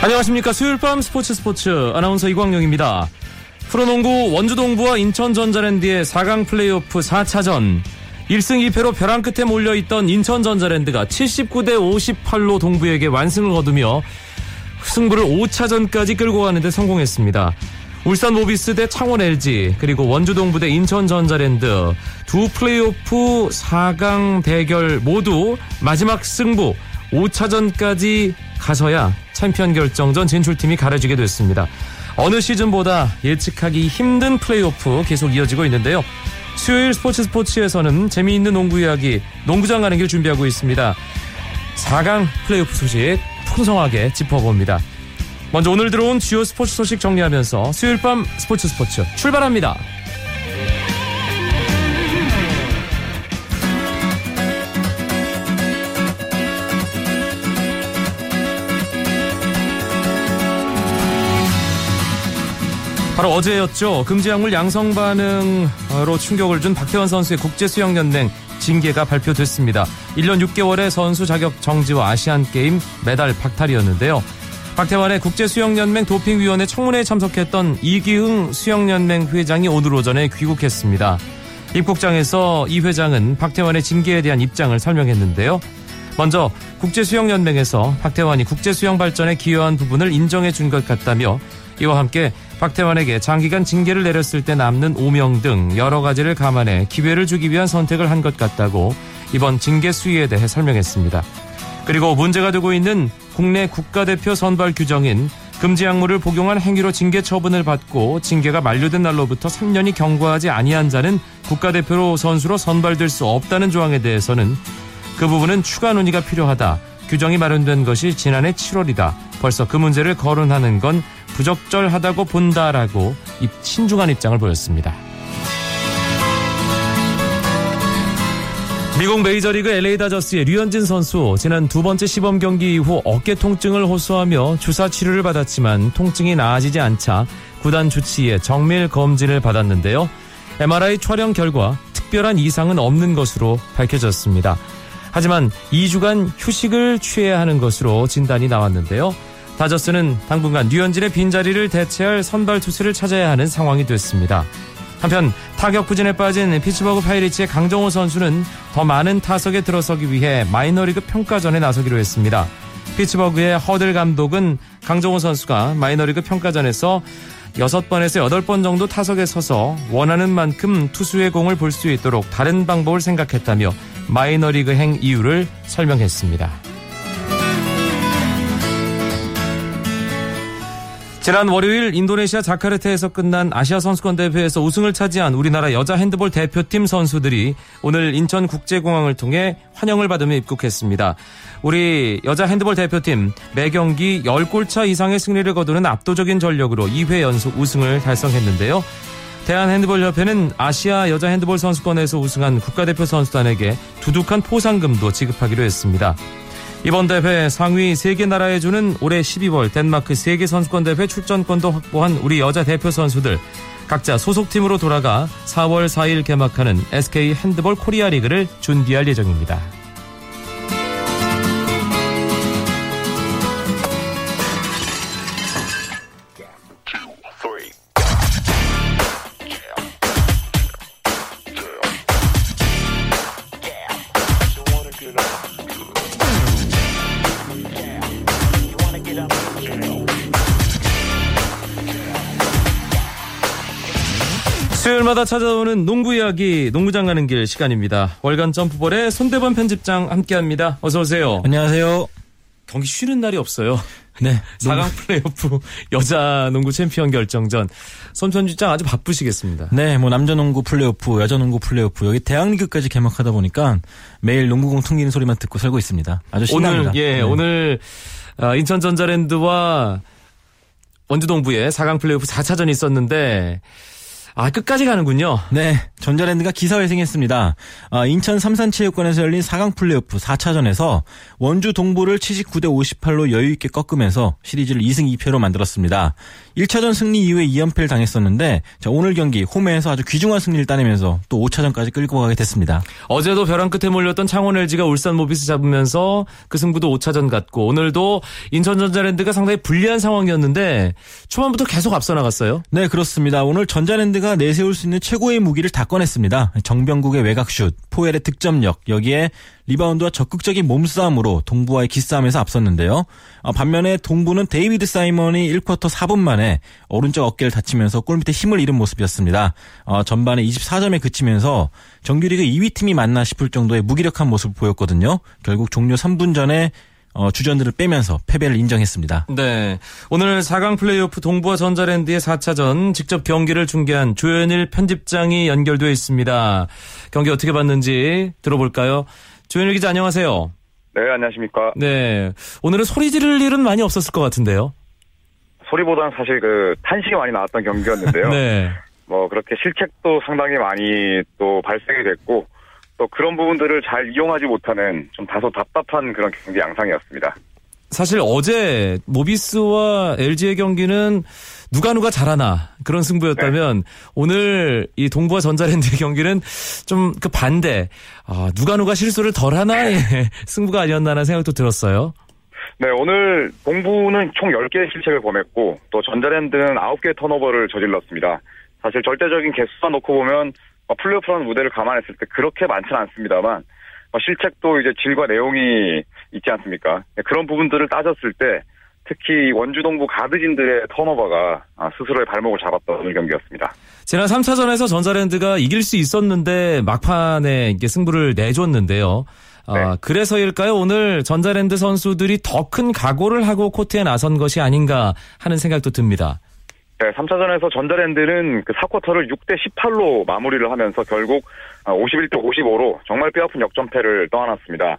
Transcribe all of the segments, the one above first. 안녕하십니까. 수요일 밤 스포츠 아나운서 이광용입니다. 프로농구 원주동부와 인천전자랜드의 4강 플레이오프 4차전 1승 2패로 벼랑 끝에 몰려있던 인천전자랜드가 79대 58로 동부에게 완승을 거두며 승부를 5차전까지 끌고 가는데 성공했습니다. 울산 모비스 대 창원 LG 그리고 원주동부 대 인천전자랜드 두 플레이오프 4강 대결 모두 마지막 승부 5차전까지 가서야 챔피언 결정전 진출팀이 가려지게 됐습니다. 어느 시즌보다 예측하기 힘든 플레이오프 계속 이어지고 있는데요. 수요일 스포츠에서는 재미있는 농구 이야기, 농구장 가는 길 준비하고 있습니다. 4강 플레이오프 소식 풍성하게 짚어봅니다. 먼저 오늘 들어온 주요 스포츠 소식 정리하면서 수요일 밤 스포츠 출발합니다. 바로 어제였죠. 금지약물 양성 반응으로 충격을 준 박태원 선수의 국제수영연맹 징계가 발표됐습니다. 1년 6개월의 선수 자격 정지와 아시안게임 메달 박탈이었는데요. 박태환의 국제수영연맹 도핑위원회 청문회에 참석했던 이기흥 수영연맹 회장이 오늘 오전에 귀국했습니다. 입국장에서 이 회장은 박태환의 징계에 대한 입장을 설명했는데요. 먼저 국제수영연맹에서 박태환이 국제수영 발전에 기여한 부분을 인정해 준 것 같다며 이와 함께 박태환에게 장기간 징계를 내렸을 때 남는 오명 등 여러 가지를 감안해 기회를 주기 위한 선택을 한 것 같다고 이번 징계 수위에 대해 설명했습니다. 그리고 문제가 되고 있는 국내 국가대표 선발 규정인 금지약물을 복용한 행위로 징계 처분을 받고 징계가 만료된 날로부터 3년이 경과하지 아니한 자는 국가대표로 선수로 선발될 수 없다는 조항에 대해서는 그 부분은 추가 논의가 필요하다. 규정이 마련된 것이 지난해 7월이다. 벌써 그 문제를 거론하는 건 부적절하다고 본다라고 신중한 입장을 보였습니다. 미국 메이저리그 LA 다저스의 류현진 선수 지난 두 번째 시범 경기 이후 어깨 통증을 호소하며 주사 치료를 받았지만 통증이 나아지지 않자 구단 조치에 정밀 검진을 받았는데요. MRI 촬영 결과 특별한 이상은 없는 것으로 밝혀졌습니다. 하지만 2주간 휴식을 취해야 하는 것으로 진단이 나왔는데요. 다저스는 당분간 류현진의 빈자리를 대체할 선발 투수를 찾아야 하는 상황이 됐습니다. 한편 타격 부진에 빠진 피츠버그 파이리츠의 강정호 선수는 더 많은 타석에 들어서기 위해 마이너리그 평가전에 나서기로 했습니다. 피츠버그의 허들 감독은 강정호 선수가 마이너리그 평가전에서 6번에서 8번 정도 타석에 서서 원하는 만큼 투수의 공을 볼 수 있도록 다른 방법을 생각했다며 마이너리그 행 이유를 설명했습니다. 지난 월요일 인도네시아 자카르타에서 끝난 아시아 선수권 대회에서 우승을 차지한 우리나라 여자 핸드볼 대표팀 선수들이 오늘 인천국제공항을 통해 환영을 받으며 입국했습니다. 우리 여자 핸드볼 대표팀 매 경기 10골차 이상의 승리를 거두는 압도적인 전력으로 2회 연속 우승을 달성했는데요. 대한핸드볼협회는 아시아 여자 핸드볼 선수권에서 우승한 국가대표 선수단에게 두둑한 포상금도 지급하기로 했습니다. 이번 대회 상위 3개 나라에 주는 올해 12월 덴마크 세계 선수권 대회 출전권도 확보한 우리 여자 대표 선수들 각자 소속팀으로 돌아가 4월 4일 개막하는 SK 핸드볼 코리아 리그를 준비할 예정입니다. 수요일마다 찾아오는 농구 이야기, 농구장 가는 길 시간입니다. 월간 점프볼의 손대범 편집장 함께합니다. 어서 오세요. 안녕하세요. 경기 쉬는 날이 없어요. 네. 4강 플레이오프 여자 농구 챔피언 결정전. 손 편집장 아주 바쁘시겠습니다. 네. 뭐 남자 농구 플레이오프, 여자 농구 플레이오프 여기 대학리그까지 개막하다 보니까 매일 농구공 튕기는 소리만 듣고 살고 있습니다. 아주 신납니다. 오늘 오늘 인천전자랜드와 원주동부의 4강 플레이오프 4차전이 있었는데 끝까지 가는군요. 네. 전자랜드가 기사회생했습니다. 인천 삼산체육관에서 열린 4강 플레이오프 4차전에서 원주동부를 79대 58로 여유있게 꺾으면서 시리즈를 2승 2패로 만들었습니다. 1차전 승리 이후에 2연패를 당했었는데 오늘 경기 홈에서 아주 귀중한 승리를 따내면서 또 5차전까지 끌고 가게 됐습니다. 어제도 벼랑 끝에 몰렸던 창원 LG가 울산 모비스 잡으면서 그 승부도 5차전 갔고 오늘도 인천전자랜드가 상당히 불리한 상황이었는데 초반부터 계속 앞서 나갔어요. 네, 그렇습니다. 오늘 전자랜드가 내세울 수 있는 최고의 무기를 다 꺼냈습니다. 정병국의 외곽슛, 포웰의 득점력, 여기에 리바운드와 적극적인 몸싸움으로 동부와의 기싸움에서 앞섰는데요. 반면에 동부는 데이비드 사이먼이 1쿼터 4분 만에 오른쪽 어깨를 다치면서 골밑에 힘을 잃은 모습이었습니다. 전반에 24점에 그치면서 정규리그 2위 팀이 맞나 싶을 정도의 무기력한 모습을 보였거든요. 결국 종료 3분 전에 주전들을 빼면서 패배를 인정했습니다. 네, 오늘 4강 플레이오프 동부와 전자랜드의 4차전 직접 경기를 중계한 조현일 편집장이 연결되어 있습니다. 경기 어떻게 봤는지 들어볼까요? 조현일 기자, 안녕하세요. 네, 안녕하십니까. 네, 오늘은 소리 지를 일은 많이 없었을 것 같은데요. 소리보다는 사실 탄식이 많이 나왔던 경기였는데요. 네. 그렇게 실책도 상당히 많이 또 발생이 됐고 또 그런 부분들을 잘 이용하지 못하는 좀 다소 답답한 그런 경기 양상이었습니다. 사실 어제 모비스와 LG의 경기는 누가 잘하나 그런 승부였다면 네. 오늘 이 동부와 전자랜드의 경기는 좀 그 반대 누가 실수를 덜하나 의 승부가 아니었나라는 생각도 들었어요. 네, 오늘 동부는 총 10개의 실책을 범했고 또 전자랜드는 9개의 턴오버를 저질렀습니다. 사실 절대적인 개수만 놓고 보면 플레이오프라는 무대를 감안했을 때 그렇게 많지는 않습니다만 실책도 이제 질과 내용이 있지 않습니까? 그런 부분들을 따졌을 때 특히 원주동부 가드진들의 턴오버가 스스로의 발목을 잡았던 오늘 경기였습니다. 지난 3차전에서 전자랜드가 이길 수 있었는데 막판에 이게 승부를 내줬는데요. 네. 그래서일까요? 오늘 전자랜드 선수들이 더 큰 각오를 하고 코트에 나선 것이 아닌가 하는 생각도 듭니다. 네, 3차전에서 전자랜드는 4쿼터를 6대 18로 마무리를 하면서 결국 51대 55로 정말 뼈아픈 역전패를 떠안았습니다.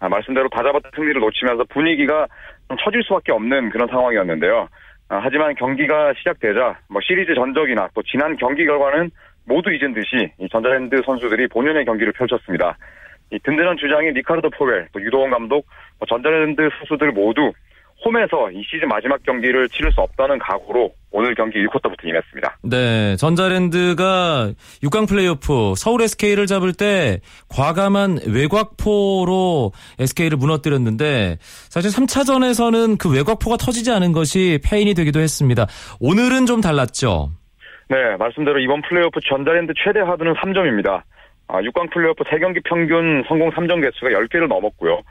말씀대로 다잡았던 승리를 놓치면서 분위기가 좀 처질 수밖에 없는 그런 상황이었는데요. 하지만 경기가 시작되자 시리즈 전적이나 또 지난 경기 결과는 모두 잊은 듯이 이 전자랜드 선수들이 본연의 경기를 펼쳤습니다. 이 든든한 주장인 리카르도 포웰, 또 유도원 감독, 전자랜드 선수들 모두 홈에서 이 시즌 마지막 경기를 치를 수 없다는 각오로 오늘 경기 1쿼터부터 임했습니다. 네, 전자랜드가 6강 플레이오프 서울 SK를 잡을 때 과감한 외곽포로 SK를 무너뜨렸는데 사실 3차전에서는 그 외곽포가 터지지 않은 것이 패인이 되기도 했습니다. 오늘은 좀 달랐죠? 네, 말씀대로 이번 플레이오프 전자랜드 최대 하드는 3점입니다. 6강 플레이오프 3경기 평균 성공 3점 개수가 10개를 넘었고요.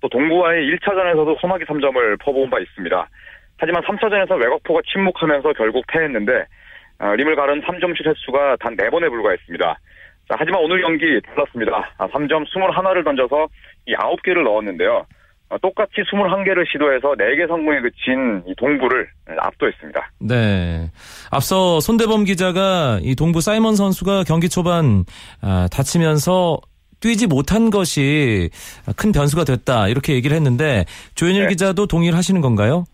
또 동부와의 1차전에서도 소나기 3점을 퍼부은 바 있습니다. 하지만 3차전에서 외곽포가 침묵하면서 결국 패했는데 림을 가른 3점슛 횟수가 단 4번에 불과했습니다. 자, 하지만 오늘 경기 달랐습니다. 3점 21를 던져서 이 9개를 넣었는데요. 똑같이 21개를 시도해서 4개 성공에 그친 이 동부를 압도했습니다. 네, 앞서 손대범 기자가 이 동부 사이먼 선수가 경기 초반 다치면서 뛰지 못한 것이 큰 변수가 됐다 이렇게 얘기를 했는데 조현일 네. 기자도 동의를 하시는 건가요?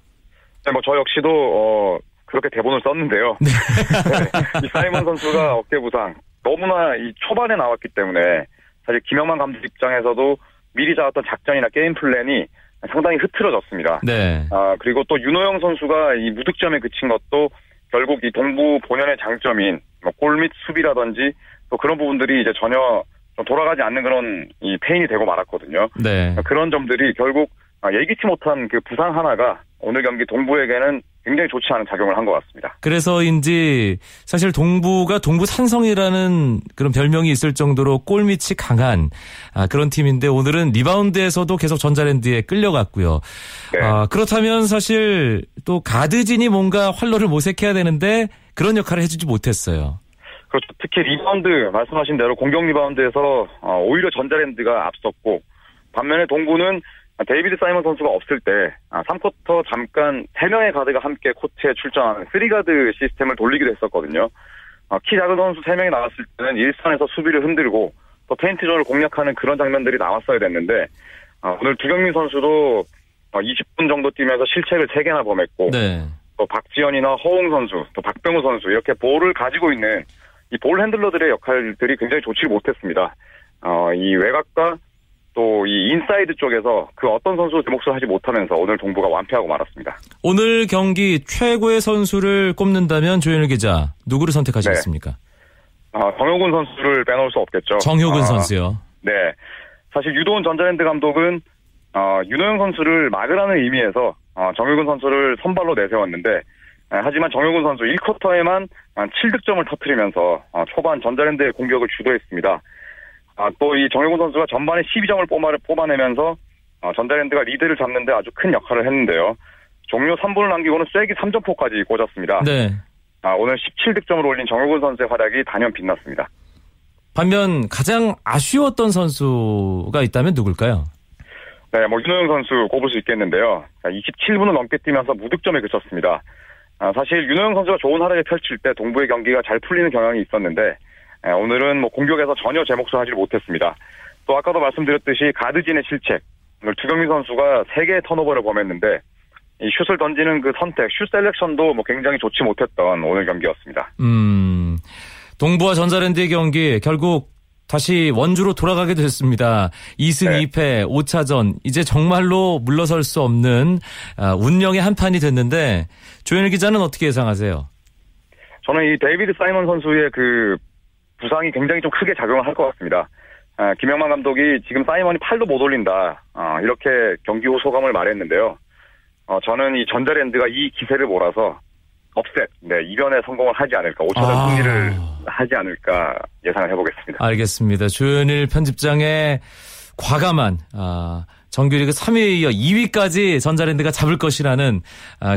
네, 저 역시도 그렇게 대본을 썼는데요. 네. 네. 이 사이먼 선수가 어깨 부상 너무나 이 초반에 나왔기 때문에 사실 김영만 감독 입장에서도 미리 짜왔던 작전이나 게임 플랜이 상당히 흐트러졌습니다. 네. 그리고 또 윤호영 선수가 이 무득점에 그친 것도 결국 이 동부 본연의 장점인 골밑 수비라든지 또 그런 부분들이 이제 전혀 돌아가지 않는 그런 이 패인이 되고 말았거든요. 네. 그런 점들이 결국 예기치 못한 그 부상 하나가 오늘 경기 동부에게는 굉장히 좋지 않은 작용을 한 것 같습니다. 그래서인지 사실 동부가 동부 산성이라는 그런 별명이 있을 정도로 골밑이 강한 그런 팀인데 오늘은 리바운드에서도 계속 전자랜드에 끌려갔고요. 네. 그렇다면 사실 또 가드진이 뭔가 활로를 모색해야 되는데 그런 역할을 해주지 못했어요. 그렇죠. 특히 리바운드 말씀하신 대로 공격 리바운드에서 오히려 전자랜드가 앞섰고 반면에 동부는 데이비드 사이먼 선수가 없을 때 3쿼터 잠깐 3명의 가드가 함께 코트에 출전하는 3가드 시스템을 돌리기도 했었거든요. 키 작은 선수 3명이 나왔을 때는 일선에서 수비를 흔들고 또 페인트존을 공략하는 그런 장면들이 나왔어야 됐는데 오늘 두경민 선수도 20분 정도 뛰면서 실책을 3개나 범했고 네. 또 박지현이나 허웅 선수, 또 박병우 선수 이렇게 볼을 가지고 있는 이 볼 핸들러들의 역할들이 굉장히 좋지 못했습니다. 이 외곽과 또 이 인사이드 쪽에서 그 어떤 선수 제몫을 하지 못하면서 오늘 동부가 완패하고 말았습니다. 오늘 경기 최고의 선수를 꼽는다면 조현일 기자 누구를 선택하시겠습니까? 네. 정효근 선수를 빼놓을 수 없겠죠. 정효근 선수요. 네. 사실 유도원 전자랜드 감독은 윤호영 선수를 막으라는 의미에서 정효근 선수를 선발로 내세웠는데 하지만 정효근 선수 1쿼터에만 7득점을 터뜨리면서 초반 전자랜드의 공격을 주도했습니다. 또 이 정효근 선수가 전반에 12점을 뽑아내면서 전자랜드가 리드를 잡는데 아주 큰 역할을 했는데요. 종료 3분을 남기고는 쐐기 3점포까지 꽂았습니다. 네. 오늘 17득점을 올린 정효근 선수의 활약이 단연 빛났습니다. 반면 가장 아쉬웠던 선수가 있다면 누굴까요? 네, 윤호영 선수 꼽을 수 있겠는데요. 27분을 넘게 뛰면서 무득점에 그쳤습니다. 사실 윤호영 선수가 좋은 활약을 펼칠 때 동부의 경기가 잘 풀리는 경향이 있었는데 오늘은 공격에서 전혀 제 몫을 하지 못했습니다. 또 아까도 말씀드렸듯이 가드진의 실책, 오늘 두경민 선수가 3개의 턴오버를 범했는데 이 슛을 던지는 그 선택, 슛 셀렉션도 굉장히 좋지 못했던 오늘 경기였습니다. 동부와 전자랜드의 경기 결국 다시 원주로 돌아가게 됐습니다. 2승 네. 2패 5차전 이제 정말로 물러설 수 없는 운명의 한판이 됐는데 조현일 기자는 어떻게 예상하세요? 저는 이 데이비드 사이먼 선수의 그 부상이 굉장히 좀 크게 작용을 할 것 같습니다. 김영만 감독이 지금 사이먼이 팔도 못 올린다 이렇게 경기 후 소감을 말했는데요. 저는 이 전자랜드가 이 기세를 몰아서 업셋, 네, 이변에 성공을 하지 않을까, 5차전 승리를 하지 않을까 예상을 해보겠습니다. 알겠습니다. 조현일 편집장의 과감한 정규리그 3위에 이어 2위까지 전자랜드가 잡을 것이라는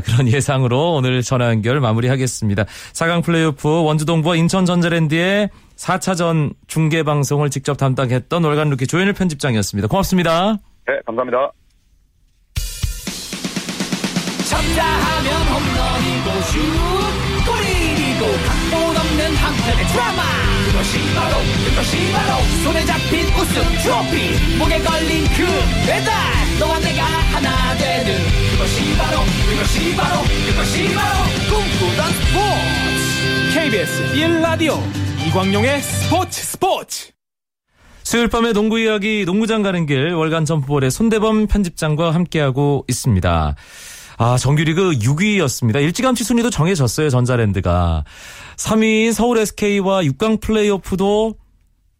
그런 예상으로 오늘 전화 연결 마무리하겠습니다. 4강 플레이오프 원주동부와 인천전자랜드의 4차전 중계방송을 직접 담당했던 월간 루키 조현일 편집장이었습니다. 고맙습니다. 네, 감사합니다. 쳤다하면 홈런이고 슛 골이고 각본 없는 한편의 드라마 그것이 바로 손에 잡힌 우승 트로피 목에 걸린 그 배달 너와 내가 하나 되는 그것이 바로 꿈꾸던 스포츠 KBS 1라디오 이광용의 스포츠 수요일 밤의 농구 이야기 농구장 가는 길 월간 점프볼의 손대범 편집장과 함께하고 있습니다. 정규리그 6위였습니다. 일찌감치 순위도 정해졌어요. 전자랜드가. 3위인 서울 SK와 6강 플레이오프도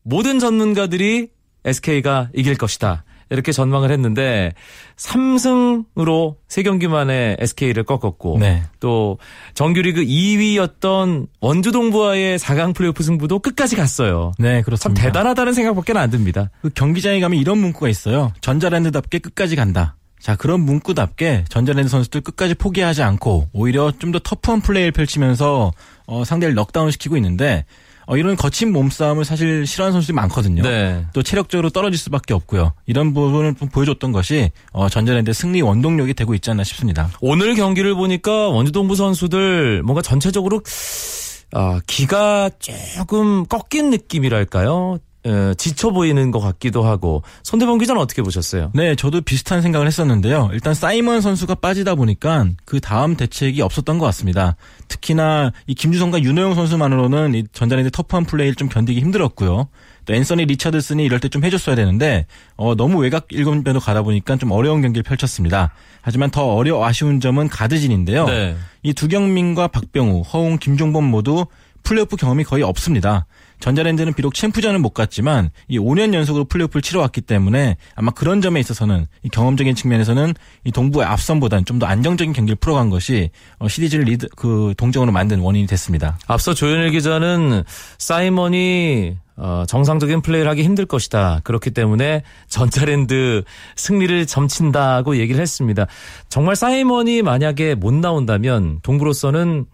모든 전문가들이 SK가 이길 것이다. 이렇게 전망을 했는데 3승으로 3경기 만에 SK를 꺾었고 네. 또 정규리그 2위였던 원주동부와의 4강 플레이오프 승부도 끝까지 갔어요. 네, 그렇습니다. 참 대단하다는 생각밖에 안 듭니다. 그 경기장에 가면 이런 문구가 있어요. 전자랜드답게 끝까지 간다. 자, 그런 문구답게 전자랜드 선수들 끝까지 포기하지 않고 오히려 좀 더 터프한 플레이를 펼치면서 상대를 넉다운시키고 있는데 이런 거친 몸싸움을 사실 싫어하는 선수들이 많거든요. 네. 또 체력적으로 떨어질 수밖에 없고요. 이런 부분을 보여줬던 것이 전자랜드 승리 원동력이 되고 있지 않나 싶습니다. 오늘 경기를 보니까 원주동부 선수들 뭔가 전체적으로 기가 조금 꺾인 느낌이랄까요? 지쳐 보이는 것 같기도 하고 손대범 기자는 어떻게 보셨어요? 네, 저도 비슷한 생각을 했었는데요. 일단 사이먼 선수가 빠지다 보니까 그 다음 대책이 없었던 것 같습니다. 특히나 이 김주성과 윤호영 선수만으로는 이 전자랜드 터프한 플레이를 좀 견디기 힘들었고요. 또 앤서니 리차드슨이 이럴 때 좀 해줬어야 되는데 너무 외곽 7배로 가다 보니까 좀 어려운 경기를 펼쳤습니다. 하지만 더 아쉬운 점은 가드진인데요. 네. 이 두경민과 박병우, 허웅, 김종범 모두 플레이오프 경험이 거의 없습니다. 전자랜드는 비록 챔프전은 못 갔지만 이 5년 연속으로 플레이오프를 치러왔기 때문에 아마 그런 점에 있어서는 이 경험적인 측면에서는 이 동부의 앞선보다는 좀 더 안정적인 경기를 풀어간 것이 시리즈를 동정으로 만든 원인이 됐습니다. 앞서 조현일 기자는 사이먼이 정상적인 플레이를 하기 힘들 것이다. 그렇기 때문에 전자랜드 승리를 점친다고 얘기를 했습니다. 정말 사이먼이 만약에 못 나온다면 동부로서는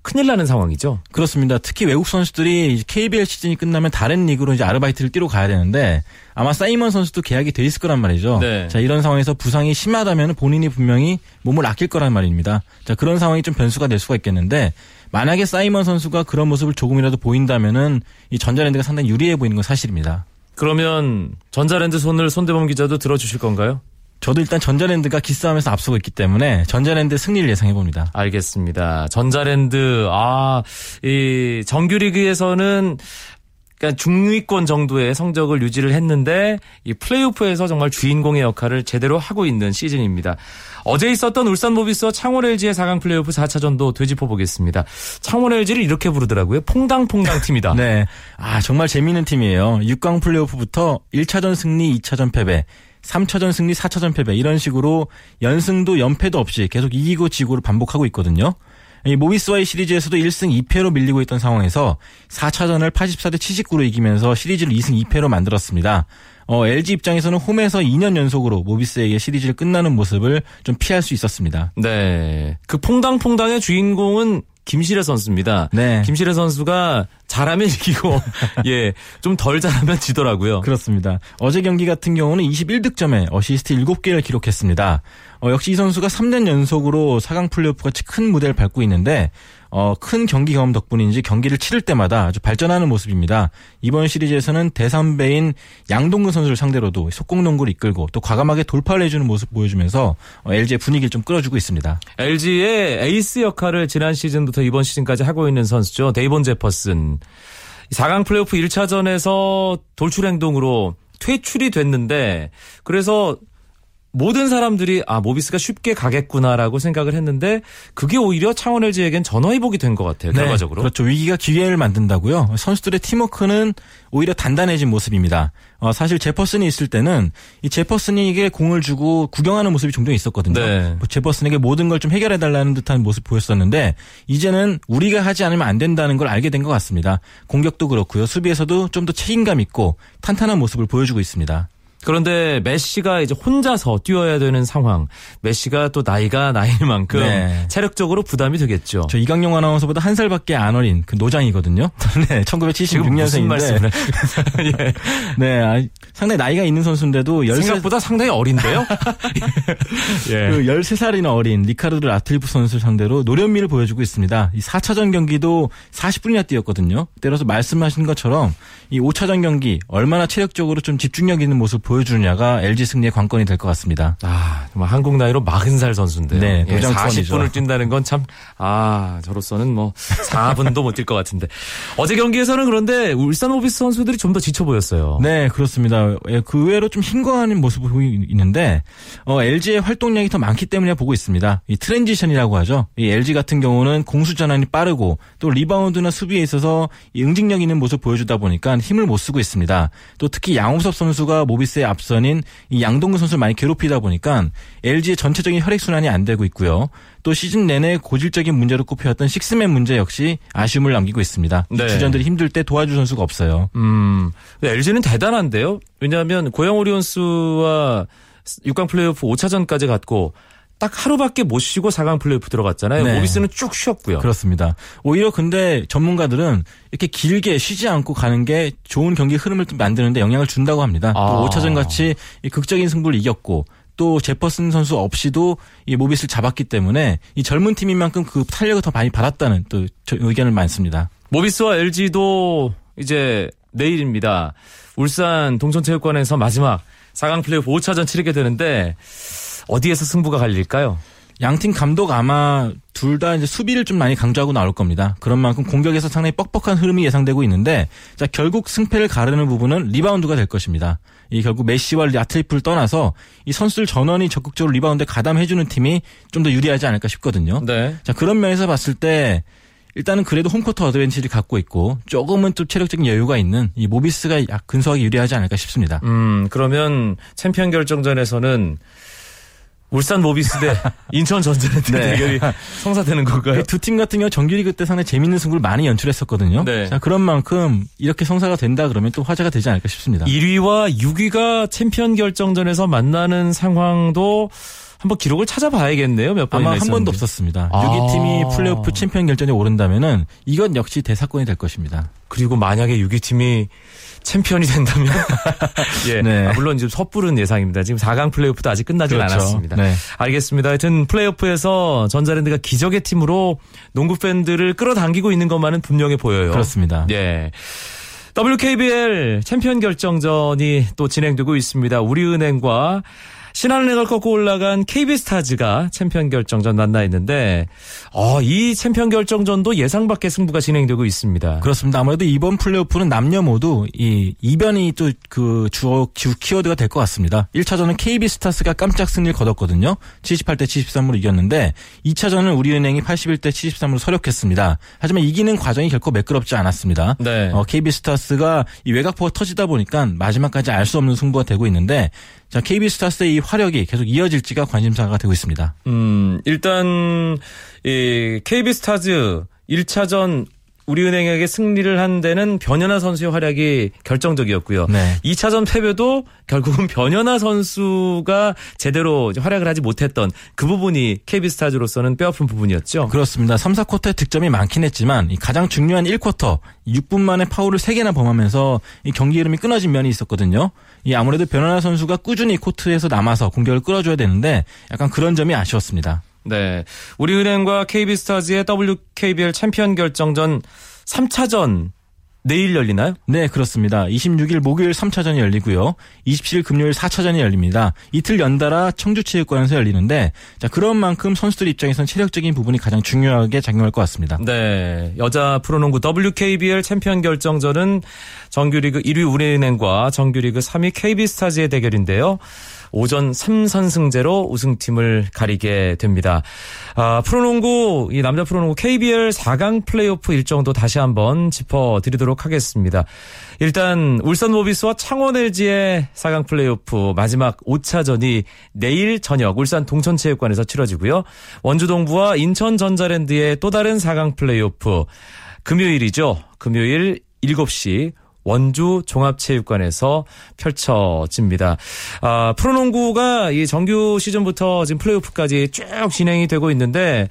큰일 나는 상황이죠. 그렇습니다. 특히 외국 선수들이 KBL 시즌이 끝나면 다른 리그로 이제 아르바이트를 뛰러 가야 되는데 아마 사이먼 선수도 계약이 돼 있을 거란 말이죠. 네. 자, 이런 상황에서 부상이 심하다면 본인이 분명히 몸을 아낄 거란 말입니다. 자, 그런 상황이 좀 변수가 될 수가 있겠는데 만약에 사이먼 선수가 그런 모습을 조금이라도 보인다면은 이 전자랜드가 상당히 유리해 보이는 건 사실입니다. 그러면 전자랜드 손을 손대범 기자도 들어주실 건가요? 저도 일단 전자랜드가 기싸움에서 앞서고 있기 때문에 전자랜드 승리를 예상해봅니다. 알겠습니다. 전자랜드, 이 정규리그에서는 그러니까 중위권 정도의 성적을 유지를 했는데 이 플레이오프에서 정말 주인공의 역할을 제대로 하고 있는 시즌입니다. 어제 있었던 울산 모비스와 창원 LG의 4강 플레이오프 4차전도 되짚어보겠습니다. 창원 LG를 이렇게 부르더라고요. 퐁당퐁당 팀이다. 네, 정말 재미있는 팀이에요. 6강 플레이오프부터 1차전 승리, 2차전 패배, 3차전 승리, 4차전 패배 이런 식으로 연승도 연패도 없이 계속 이기고 지고를 반복하고 있거든요. 이 모비스와의 시리즈에서도 1승 2패로 밀리고 있던 상황에서 4차전을 84대 79로 이기면서 시리즈를 2승 2패로 만들었습니다. LG 입장에서는 홈에서 2년 연속으로 모비스에게 시리즈를 끝나는 모습을 좀 피할 수 있었습니다. 네, 그 퐁당퐁당의 주인공은 김시래 선수입니다. 네. 김시래 선수가 잘하면 이기고 예, 좀 덜 잘하면 지더라고요. 그렇습니다. 어제 경기 같은 경우는 21득점에 어시스트 7개를 기록했습니다. 역시 이 선수가 3년 연속으로 4강 플레이오프가 큰 무대를 밟고 있는데 큰 경기 경험 덕분인지 경기를 치를 때마다 아주 발전하는 모습입니다. 이번 시리즈에서는 대선배인 양동근 선수를 상대로도 속공농구를 이끌고 또 과감하게 돌파를 해주는 모습 보여주면서 LG의 분위기를 좀 끌어주고 있습니다. LG의 에이스 역할을 지난 시즌부터 이번 시즌까지 하고 있는 선수죠. 데이본 제퍼슨. 4강 플레이오프 1차전에서 돌출 행동으로 퇴출이 됐는데 그래서 모든 사람들이 모비스가 쉽게 가겠구나라고 생각을 했는데 그게 오히려 창원 LG에겐 전화위복이 된 것 같아요. 네, 결과적으로. 그렇죠. 위기가 기회를 만든다고요. 선수들의 팀워크는 오히려 단단해진 모습입니다. 사실 제퍼슨이 있을 때는 이 제퍼슨에게 공을 주고 구경하는 모습이 종종 있었거든요. 네. 제퍼슨에게 모든 걸 좀 해결해달라는 듯한 모습 보였었는데 이제는 우리가 하지 않으면 안 된다는 걸 알게 된 것 같습니다. 공격도 그렇고요. 수비에서도 좀 더 책임감 있고 탄탄한 모습을 보여주고 있습니다. 그런데 메시가 이제 혼자서 뛰어야 되는 상황. 메시가 또 나이가 나이일 만큼 네. 체력적으로 부담이 되겠죠. 저 이강용 아나운서보다 한 살밖에 안 어린 그 노장이거든요. 네, 1976년생인데. 예. 네, 상당히 나이가 있는 선수인데도 생각보다 상당히 어린데요. 예. 그 13살이나 어린 리카르드 라틀리프 선수를 상대로 노련미를 보여주고 있습니다. 이 4차전 경기도 40분이나 뛰었거든요. 따라서 말씀하신 것처럼 이 5차전 경기 얼마나 체력적으로 좀 집중력 있는 모습 보여주느냐가 LG 승리의 관건이 될 것 같습니다. 정말 한국 나이로 40살 선수인데요. 네, 예, 40분을 뛴다는 건 참 저로서는 뭐 4분도 못 뛸 것 같은데 어제 경기에서는 그런데 울산 모비스 선수들이 좀 더 지쳐 보였어요. 네, 그렇습니다. 그 외로 좀 힘겨워하는 모습을 보고 있는데 LG의 활동량이 더 많기 때문에 보고 있습니다. 이 트랜지션이라고 하죠. 이 LG 같은 경우는 공수 전환이 빠르고 또 리바운드나 수비에 있어서 이 응징력 있는 모습 보여주다 보니까 힘을 못 쓰고 있습니다. 또 특히 양호섭 선수가 모비스의 앞선인 이 양동근 선수를 많이 괴롭히다 보니까 LG의 전체적인 혈액순환이 안 되고 있고요. 또 시즌 내내 고질적인 문제로 꼽혀왔던 식스맨 문제 역시 아쉬움을 남기고 있습니다. 네. 주전들이 힘들 때 도와줄 선수가 없어요. LG는 대단한데요. 왜냐하면 고양 오리온스와 6강 플레이오프 5차전까지 갔고 딱 하루밖에 못 쉬고 4강 플레이오프 들어갔잖아요. 네. 모비스는 쭉 쉬었고요. 그렇습니다. 오히려 근데 전문가들은 이렇게 길게 쉬지 않고 가는 게 좋은 경기 흐름을 만드는데 영향을 준다고 합니다. 또 5차전 같이 극적인 승부를 이겼고 또 제퍼슨 선수 없이도 이 모비스를 잡았기 때문에 이 젊은 팀인 만큼 그 탄력을 더 많이 받았다는 또 의견을 많습니다. 모비스와 LG도 이제 내일입니다. 울산 동천체육관에서 마지막 4강 플레이오프 5차전 치르게 되는데 어디에서 승부가 갈릴까요? 양팀 감독 아마 둘 다 이제 수비를 좀 많이 강조하고 나올 겁니다. 그런 만큼 공격에서 상당히 뻑뻑한 흐름이 예상되고 있는데 결국 승패를 가르는 부분은 리바운드가 될 것입니다. 이 결국 메시와 라틀리프를 떠나서 이 선수들 전원이 적극적으로 리바운드에 가담해주는 팀이 좀 더 유리하지 않을까 싶거든요. 네. 그런 면에서 봤을 때 일단은 그래도 홈코트 어드밴티지를 갖고 있고 조금은 또 체력적인 여유가 있는 이 모비스가 근소하게 유리하지 않을까 싶습니다. 그러면 챔피언 결정전에서는 울산 모비스 대 인천 전자랜드 네. 대결이 성사되는 건가요? 두 팀 같은 경우 정규리그 때 상당히 재밌는 승부를 많이 연출했었거든요. 네. 자, 그런 만큼 이렇게 성사가 된다 그러면 또 화제가 되지 않을까 싶습니다. 1위와 6위가 챔피언 결정전에서 만나는 상황도 한번 기록을 찾아봐야겠네요. 몇 번이나 아마 한 번도 없었습니다. 6위 팀이 플레이오프 챔피언 결전에 오른다면은 이건 역시 대사건이 될 것입니다. 그리고 만약에 6위 팀이 챔피언이 된다면 예. 네. 물론 지금 섣부른 예상입니다. 지금 4강 플레이오프도 아직 끝나진 그렇죠. 않았습니다. 네. 알겠습니다. 하여튼 플레이오프에서 전자랜드가 기적의 팀으로 농구 팬들을 끌어당기고 있는 것만은 분명해 보여요. 그렇습니다. 예. WKBL 챔피언 결정전이 또 진행되고 있습니다. 우리은행과 신한은행을 꺾고 올라간 KB스타즈가 챔피언 결정전 만나있는데 이 챔피언 결정전도 예상 밖의 승부가 진행되고 있습니다. 그렇습니다. 아무래도 이번 플레이오프는 남녀 모두 이 이변이 또 그 주 키워드가 될 것 같습니다. 1차전은 KB스타즈가 깜짝 승리를 거뒀거든요. 78대 73으로 이겼는데 2차전은 우리은행이 81대 73으로 서력했습니다. 하지만 이기는 과정이 결코 매끄럽지 않았습니다. 네. KB스타즈가 이 외곽포가 터지다 보니까 마지막까지 알 수 없는 승부가 되고 있는데 자, KB스타즈의 이 화력이 계속 이어질지가 관심사가 되고 있습니다. 일단 이 KB스타즈 1차전 우리은행에게 승리를 한 데는 변현아 선수의 활약이 결정적이었고요. 네. 2차전 패배도 결국은 변현아 선수가 제대로 활약을 하지 못했던 그 부분이 KB스타즈로서는 뼈아픈 부분이었죠. 그렇습니다. 3, 4쿼터에 득점이 많긴 했지만 가장 중요한 1쿼터 6분 만에 파울을 3개나 범하면서 이 경기 흐름이 끊어진 면이 있었거든요. 이 아무래도 변현아 선수가 꾸준히 코트에서 남아서 공격을 끌어줘야 되는데 약간 그런 점이 아쉬웠습니다. 네, 우리은행과 KB스타즈의 WKBL 챔피언 결정전 3차전 내일 열리나요? 네, 그렇습니다. 26일 목요일 3차전이 열리고요. 27일 금요일 4차전이 열립니다. 이틀 연달아 청주체육관에서 열리는데 자, 그런 만큼 선수들 입장에서는 체력적인 부분이 가장 중요하게 작용할 것 같습니다. 네, 여자 프로농구 WKBL 챔피언 결정전은 정규리그 1위 우리은행과 정규리그 3위 KB스타즈의 대결인데요. 오전 3선승제로 우승팀을 가리게 됩니다. 프로농구, 이 남자 프로농구 KBL 4강 플레이오프 일정도 다시 한번 짚어드리도록 하겠습니다. 일단 울산 모비스와 창원 LG의 4강 플레이오프 마지막 5차전이 내일 저녁 울산 동천체육관에서 치러지고요. 원주동부와 인천전자랜드의 또 다른 4강 플레이오프 금요일이죠. 금요일 7시 원주 종합체육관에서 펼쳐집니다. 프로농구가 이 정규 시즌부터 지금 플레이오프까지 쭉 진행이 되고 있는데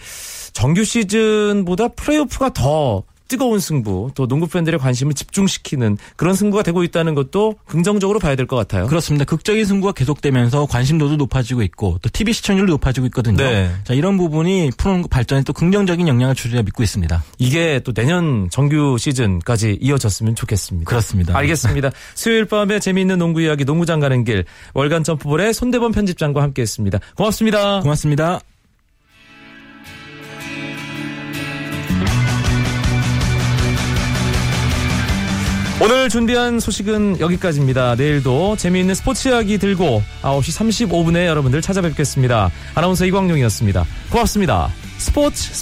정규 시즌보다 플레이오프가 더 뜨거운 승부, 또 농구 팬들의 관심을 집중시키는 그런 승부가 되고 있다는 것도 긍정적으로 봐야 될 것 같아요. 그렇습니다. 극적인 승부가 계속되면서 관심도도 높아지고 있고 또 TV 시청률도 높아지고 있거든요. 네. 자, 이런 부분이 프로농구 발전에 또 긍정적인 영향을 주리라 믿고 있습니다. 이게 또 내년 정규 시즌까지 이어졌으면 좋겠습니다. 그렇습니다. 알겠습니다. 수요일 밤에 재미있는 농구 이야기 농구장 가는 길 월간 점프볼의 손대범 편집장과 함께했습니다. 고맙습니다. 고맙습니다. 오늘 준비한 소식은 여기까지입니다. 내일도 재미있는 스포츠 이야기 들고 9시 35분에 여러분들 찾아뵙겠습니다. 아나운서 이광용이었습니다. 고맙습니다. 스포츠.